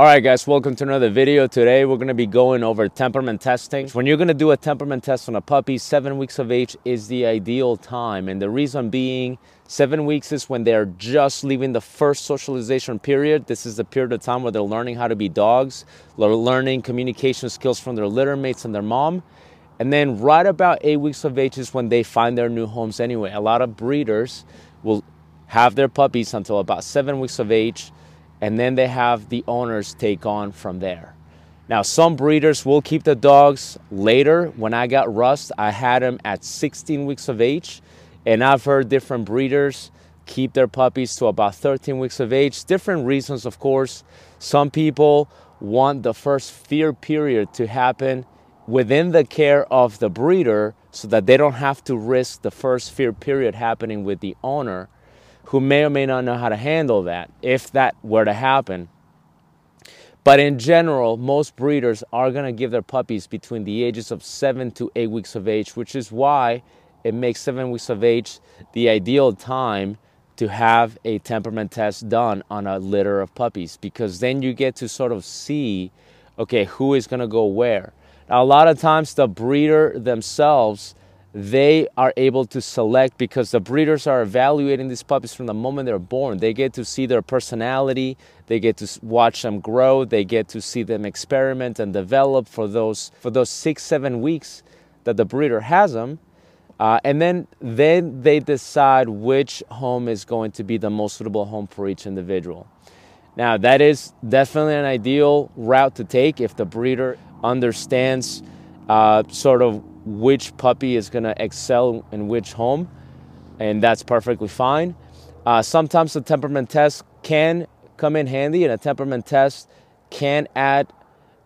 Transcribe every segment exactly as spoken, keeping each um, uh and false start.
All right, guys, welcome to another video. Today, we're gonna be going over temperament testing. When you're gonna do a temperament test on a puppy, seven weeks of age is the ideal time. And the reason being, seven weeks is when they're just leaving the first socialization period. This is the period of time where they're learning how to be dogs. They're learning communication skills from their litter mates and their mom. And then right about eight weeks of age is when they find their new homes anyway. A lot of breeders will have their puppies until about seven weeks of age, and then they have the owners take on from there. Now, some breeders will keep the dogs later. When I got Rust, I had him at sixteen weeks of age, and I've heard different breeders keep their puppies to about thirteen weeks of age. Different reasons, of course. Some people want the first fear period to happen within the care of the breeder so that they don't have to risk the first fear period happening with the owner, who may or may not know how to handle that if that were to happen. But in general, most breeders are gonna give their puppies between the ages of seven to eight weeks of age, which is why it makes seven weeks of age the ideal time to have a temperament test done on a litter of puppies, because then you get to sort of see, okay, who is gonna go where. Now, a lot of times the breeder themselves, they are able to select, because the breeders are evaluating these puppies from the moment they're born. They get to see their personality, they get to watch them grow, they get to see them experiment and develop for those for those six, seven weeks that the breeder has them. Uh, and then, then they decide which home is going to be the most suitable home for each individual. Now, that is definitely an ideal route to take if the breeder understands uh, sort of which puppy is going to excel in which home, and that's perfectly fine. Uh, sometimes the temperament test can come in handy, and a temperament test can add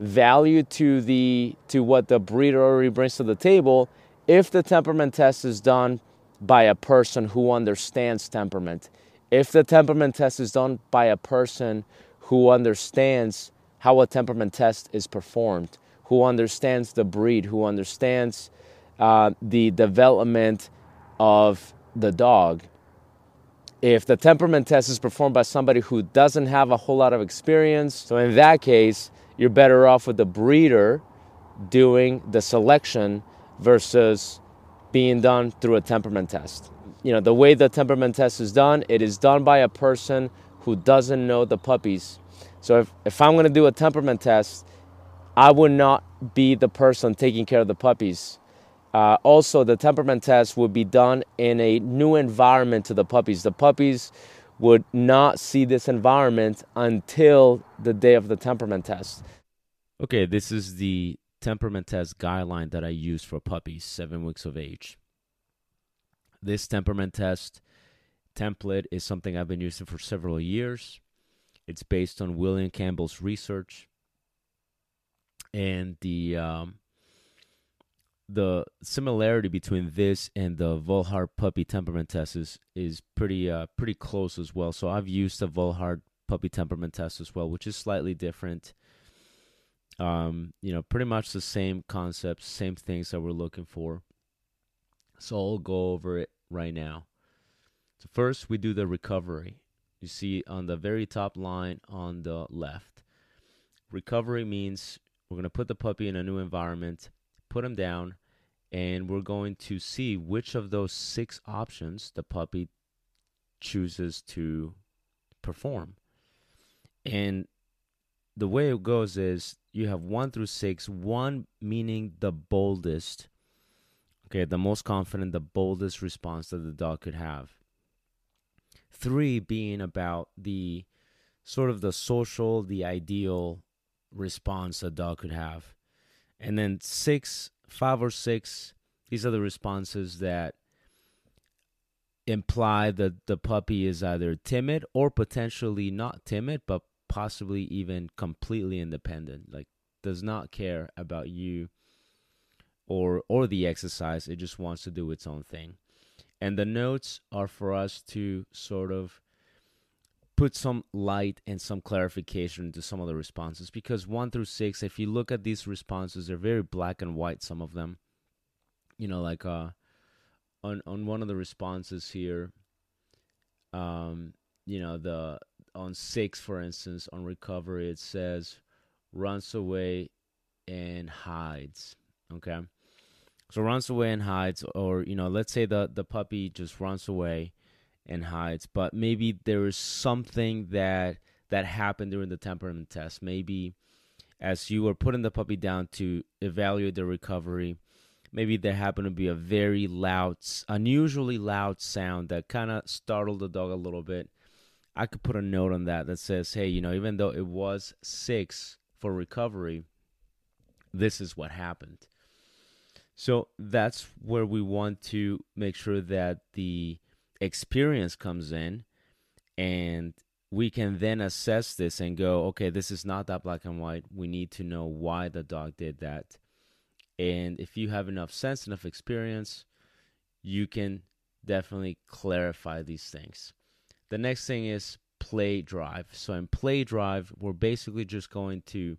value to the to what the breeder already brings to the table if the temperament test is done by a person who understands temperament. If the temperament test is done by a person who understands how a temperament test is performed, who understands the breed, who understands uh, the development of the dog. If the temperament test is performed by somebody who doesn't have a whole lot of experience, so in that case, you're better off with the breeder doing the selection versus being done through a temperament test. You know, the way the temperament test is done, it is done by a person who doesn't know the puppies. So if, if I'm gonna do a temperament test, I would not be the person taking care of the puppies. Uh, also, the temperament test would be done in a new environment to the puppies. The puppies would not see this environment until the day of the temperament test. Okay, this is the temperament test guideline that I use for puppies seven weeks of age. This temperament test template is something I've been using for several years. It's based on William Campbell's research. And the um, the similarity between this and the Volhard puppy temperament test is, is pretty uh, pretty close as well. So I've used the Volhard puppy temperament test as well, which is slightly different. Um, you know, pretty much the same concepts, same things that we're looking for. So I'll go over it right now. So first, we do the recovery. You see on the very top line on the left, recovery means we're going to put the puppy in a new environment, put him down, and we're going to see which of those six options the puppy chooses to perform. And the way it goes is you have one through six, one meaning the boldest, okay, the most confident, the boldest response that the dog could have. Three being about the sort of the social, the ideal response a dog could have, and then six five or six these are the responses that imply that the puppy is either timid or potentially not timid, but possibly even completely independent, like does not care about you or or the exercise. It just wants to do its own thing. And the notes are for us to sort of put some light and some clarification into some of the responses, because one through six, if you look at these responses, they're very black and white, some of them. You know, like uh, on on one of the responses here, um, you know, the on six, for instance, on recovery, it says runs away and hides. Okay, so runs away and hides, or, you know, let's say the the puppy just runs away and hides, but maybe there is something that that happened during the temperament test. Maybe as you were putting the puppy down to evaluate the recovery, maybe there happened to be a very loud, unusually loud sound that kind of startled the dog a little bit. I could put a note on that that says, hey, you know, even though it was six for recovery, this is what happened. So that's where we want to make sure that the experience comes in, and we can then assess this and go, okay, this is not that black and white. We need to know why the dog did that. And if you have enough sense, enough experience, you can definitely clarify these things. The next thing is play drive. So in play drive, we're basically just going to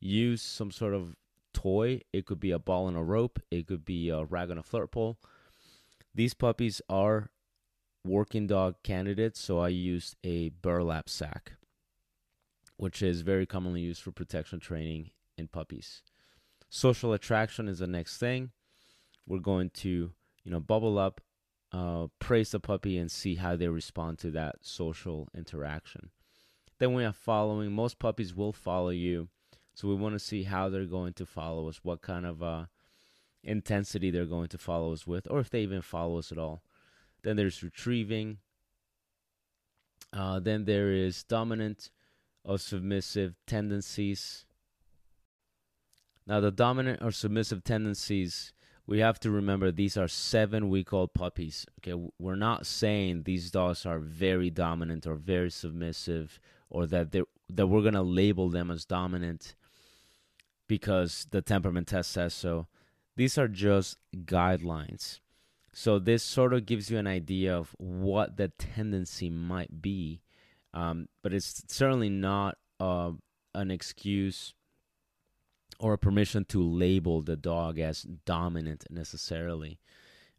use some sort of toy. It could be a ball and a rope. It could be a rag on a flirt pole. These puppies are working dog candidates, so I used a burlap sack, which is very commonly used for protection training in puppies. Social attraction is the next thing. We're going to, you know, bubble up, uh, praise the puppy, and see how they respond to that social interaction. Then we have following. Most puppies will follow you, so we want to see how they're going to follow us, what kind of uh, intensity they're going to follow us with, or if they even follow us at all. Then there's retrieving. Uh, then there is dominant or submissive tendencies. Now, the dominant or submissive tendencies, we have to remember these are seven-week-old puppies. Okay, we're not saying these dogs are very dominant or very submissive, or that they that we're going to label them as dominant because the temperament test says so. These are just guidelines. So this sort of gives you an idea of what the tendency might be, um, but it's certainly not uh, an excuse or a permission to label the dog as dominant necessarily.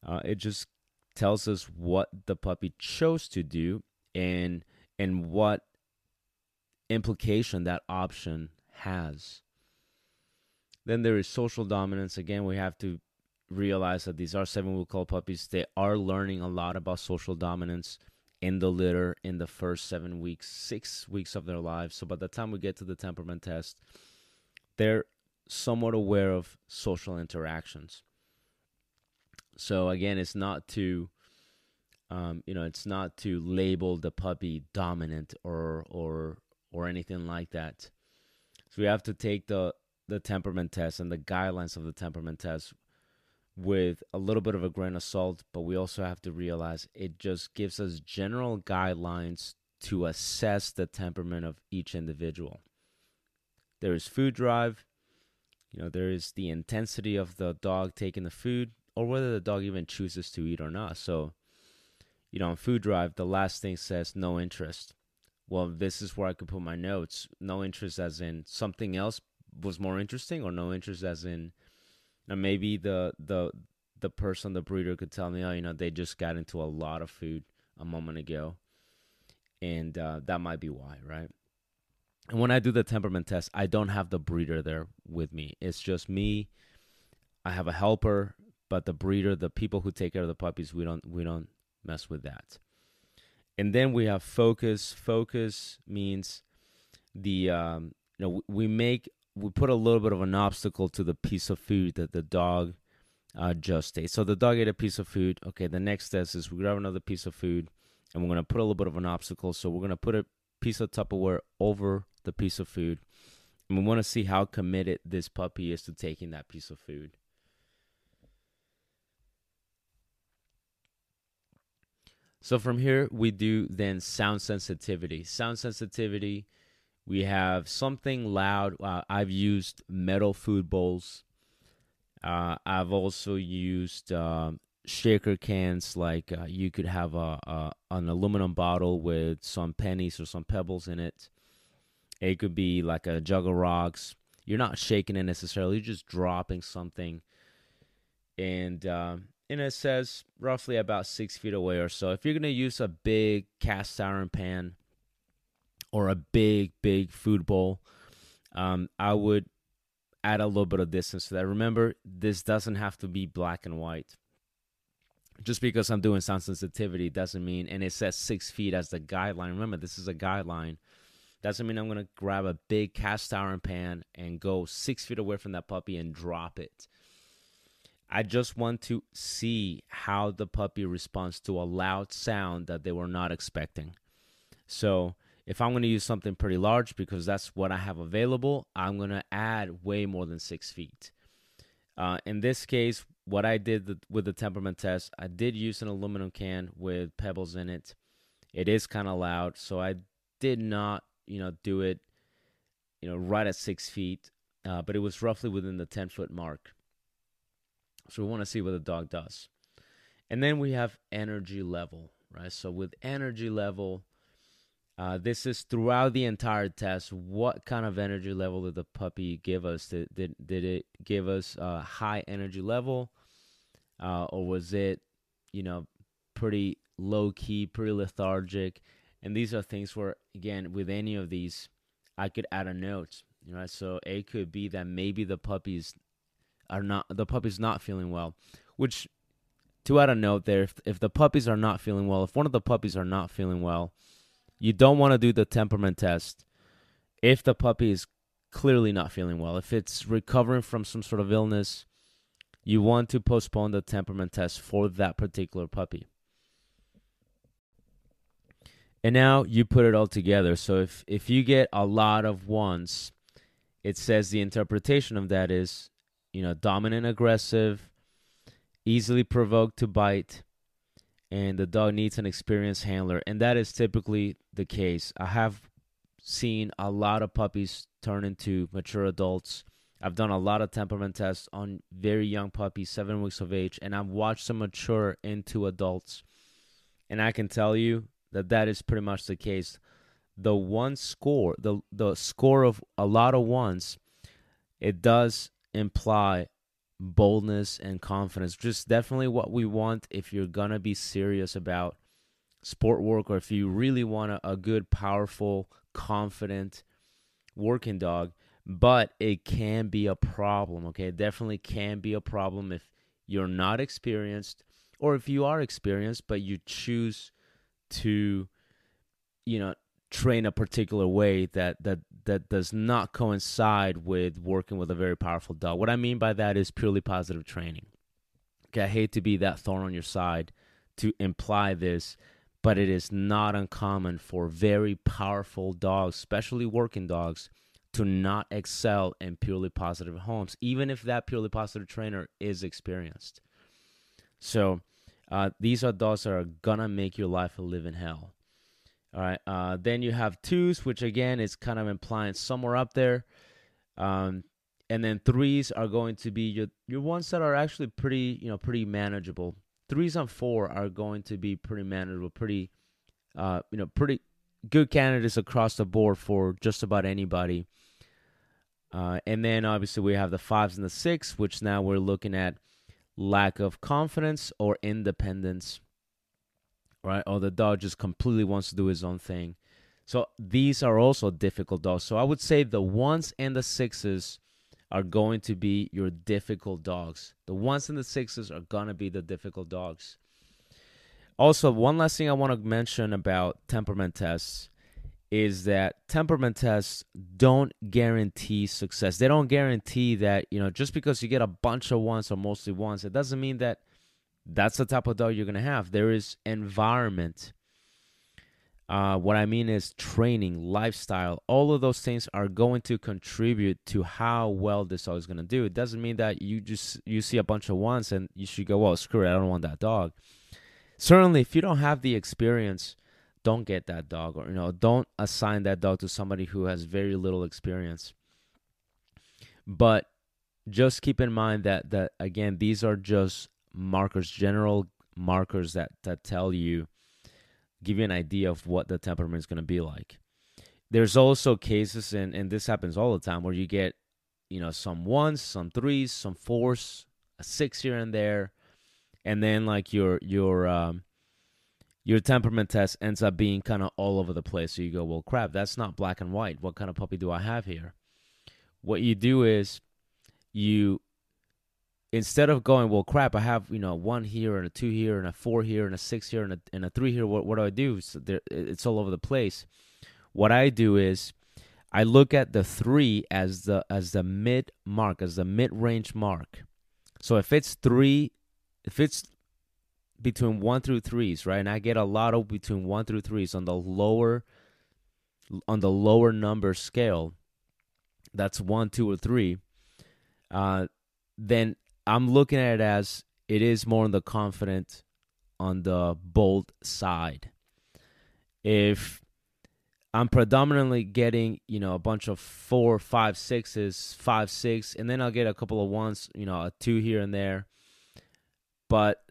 Uh, it just tells us what the puppy chose to do and and what implication that option has. Then there is social dominance. Again, we have to realize that these are seven-week-old puppies. They are learning a lot about social dominance in the litter in the first seven weeks, six weeks of their lives. So by the time we get to the temperament test, they're somewhat aware of social interactions. So again, it's not to, um, you know, it's not to label the puppy dominant or or or anything like that. So we have to take the the temperament test and the guidelines of the temperament test with a little bit of a grain of salt, but we also have to realize it just gives us general guidelines to assess the temperament of each individual. There is food drive. You know, there is the intensity of the dog taking the food, or whether the dog even chooses to eat or not. So, you know, on food drive, the last thing says no interest. Well, this is where I could put my notes. No interest as in something else was more interesting, or no interest as in, and maybe the the the person, the breeder, could tell me, oh, you know, they just got into a lot of food a moment ago, and uh, that might be why, right? And when I do the temperament test, I don't have the breeder there with me. It's just me. I have a helper, but the breeder, the people who take care of the puppies, we don't we don't mess with that. And then we have focus. Focus means the um, you know we make. we put a little bit of an obstacle to the piece of food that the dog uh, just ate. So the dog ate a piece of food. Okay, the next test is we grab another piece of food, and we're going to put a little bit of an obstacle. So we're going to put a piece of Tupperware over the piece of food, and we want to see how committed this puppy is to taking that piece of food. So from here, we do then sound sensitivity. Sound sensitivity, we have something loud. Uh, I've used metal food bowls. Uh, I've also used um, shaker cans. Like uh, you could have a, a an aluminum bottle with some pennies or some pebbles in it. It could be like a jug of rocks. You're not shaking it necessarily. You're just dropping something. And uh, and it says roughly about six feet away or so. If you're going to use a big cast iron pan, or a big, big food bowl, um, I would add a little bit of distance to that. Remember, this doesn't have to be black and white. Just because I'm doing sound sensitivity doesn't mean, and it says six feet as the guideline. Remember, this is a guideline. Doesn't mean I'm going to grab a big cast iron pan and go six feet away from that puppy and drop it. I just want to see how the puppy responds to a loud sound that they were not expecting. So if I'm going to use something pretty large because that's what I have available, I'm going to add way more than six feet. Uh, in this case, what I did with the temperament test, I did use an aluminum can with pebbles in it. It is kind of loud, so I did not, you know, do it, you know, right at six feet, uh, but it was roughly within the ten foot mark. So we want to see what the dog does. And then we have energy level, right? So with energy level, uh, this is throughout the entire test. What kind of energy level did the puppy give us? Did did, did it give us a high energy level? Uh, or was it, you know, pretty low-key, pretty lethargic? And these are things where, again, with any of these, I could add a note, right? So it could be that maybe the puppy's are not the puppy's not feeling well, which to add a note there, if, if the puppies are not feeling well, if one of the puppies are not feeling well, you don't want to do the temperament test if the puppy is clearly not feeling well. If it's recovering from some sort of illness, you want to postpone the temperament test for that particular puppy. And now you put it all together. So if, if you get a lot of ones, it says the interpretation of that is, you know, dominant, aggressive, easily provoked to bite, and the dog needs an experienced handler. And that is typically the case. I have seen a lot of puppies turn into mature adults. I've done a lot of temperament tests on very young puppies, seven weeks of age, and I've watched them mature into adults. And I can tell you that that is pretty much the case. The one score, the, the score of a lot of ones, it does imply boldness and confidence, just definitely what we want if you're gonna be serious about sport work, or if you really want a, a good, powerful, confident working dog. But it can be a problem, okay? It definitely can be a problem if you're not experienced, or if you are experienced but you choose to, you know, train a particular way that that that does not coincide with working with a very powerful dog. What I mean by that is purely positive training. Okay, I hate to be that thorn on your side to imply this, but it is not uncommon for very powerful dogs, especially working dogs, to not excel in purely positive homes, even if that purely positive trainer is experienced. So uh, these are dogs that are gonna make your life a living hell. All right, uh, then you have twos, which again is kind of implying somewhere up there. Um, and then threes are going to be your your ones that are actually pretty, you know, pretty manageable. Threes and four are going to be pretty manageable, pretty, uh, you know, pretty good candidates across the board for just about anybody. Uh, and then obviously we have the fives and the six, which now we're looking at lack of confidence or independence. Right, or the dog just completely wants to do his own thing. So these are also difficult dogs. So I would say the ones and the sixes are going to be your difficult dogs. The ones and the sixes are going to be the difficult dogs. Also, one last thing I want to mention about temperament tests is that temperament tests don't guarantee success. They don't guarantee that, you know, just because you get a bunch of ones or mostly ones, it doesn't mean that that's the type of dog you're going to have. There is environment. Uh, what I mean is training, lifestyle. All of those things are going to contribute to how well this dog is going to do. It doesn't mean that you just you see a bunch of ones and you should go, well, screw it, I don't want that dog. Certainly, if you don't have the experience, don't get that dog, or you know, don't assign that dog to somebody who has very little experience. But just keep in mind that that again, these are just markers, general markers that, that tell you, give you an idea of what the temperament is going to be like. There's also cases, and, and this happens all the time, where you get, you know, some ones, some threes, some fours, a six here and there, and then like your your um, your temperament test ends up being kind of all over the place. So you go, well, crap, that's not black and white. What kind of puppy do I have here? What you do is you, instead of going, well, crap, I have, you know, one here and a two here and a four here and a six here and a, and a three here. What, what do I do? So there, it's all over the place. What I do is I look at the three as the as the mid mark, as the mid-range mark. So if it's three, if it's between one through threes, right? And I get a lot of between one through threes on the lower on the lower number scale. That's one, two, or three. Uh, then I'm looking at it as it is more on the confident, on the bold side. If I'm predominantly getting, you know, a bunch of four, five, sixes, five, six, and then I'll get a couple of ones, you know, a two here and there. But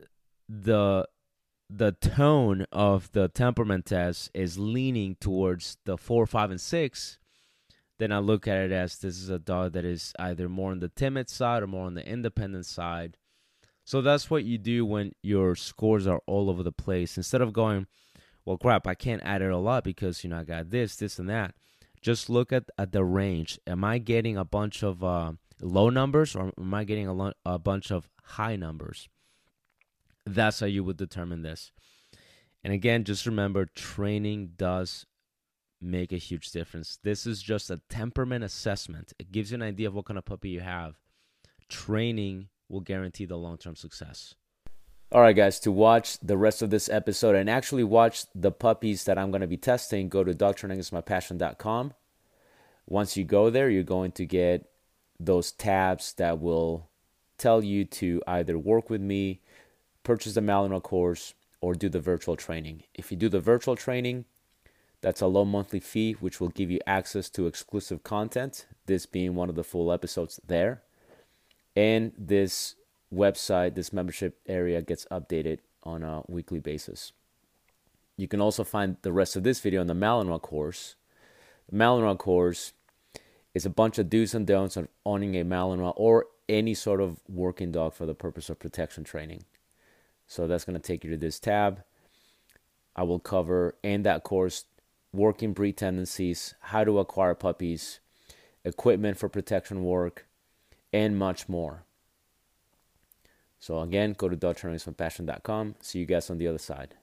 the the tone of the temperament test is leaning towards the four, five, and six. Then I look at it as this is a dog that is either more on the timid side or more on the independent side. So that's what you do when your scores are all over the place. Instead of going, well, crap, I can't add it a lot because, you know, I got this, this, and that. Just look at, at the range. Am I getting a bunch of uh, low numbers, or am I getting a, lo- a bunch of high numbers? That's how you would determine this. And again, just remember, training does make a huge difference. This is just a temperament assessment. It gives you an idea of what kind of puppy you have. Training will guarantee the long-term success. All right, guys, to watch the rest of this episode and actually watch the puppies that I'm going to be testing, go to dog training is my passion dot com. Once you go there, you're going to get those tabs that will tell you to either work with me, purchase the Malinois course, or do the virtual training. If you do the virtual training, that's a low monthly fee, which will give you access to exclusive content, this being one of the full episodes there. And this website, this membership area gets updated on a weekly basis. You can also find the rest of this video on the Malinois course. The Malinois course is a bunch of do's and don'ts on owning a Malinois or any sort of working dog for the purpose of protection training. So that's going to take you to this tab. I will cover in that course working breed tendencies, how to acquire puppies, equipment for protection work, and much more. So again, go to dog training is my passion dot com. See you guys on the other side.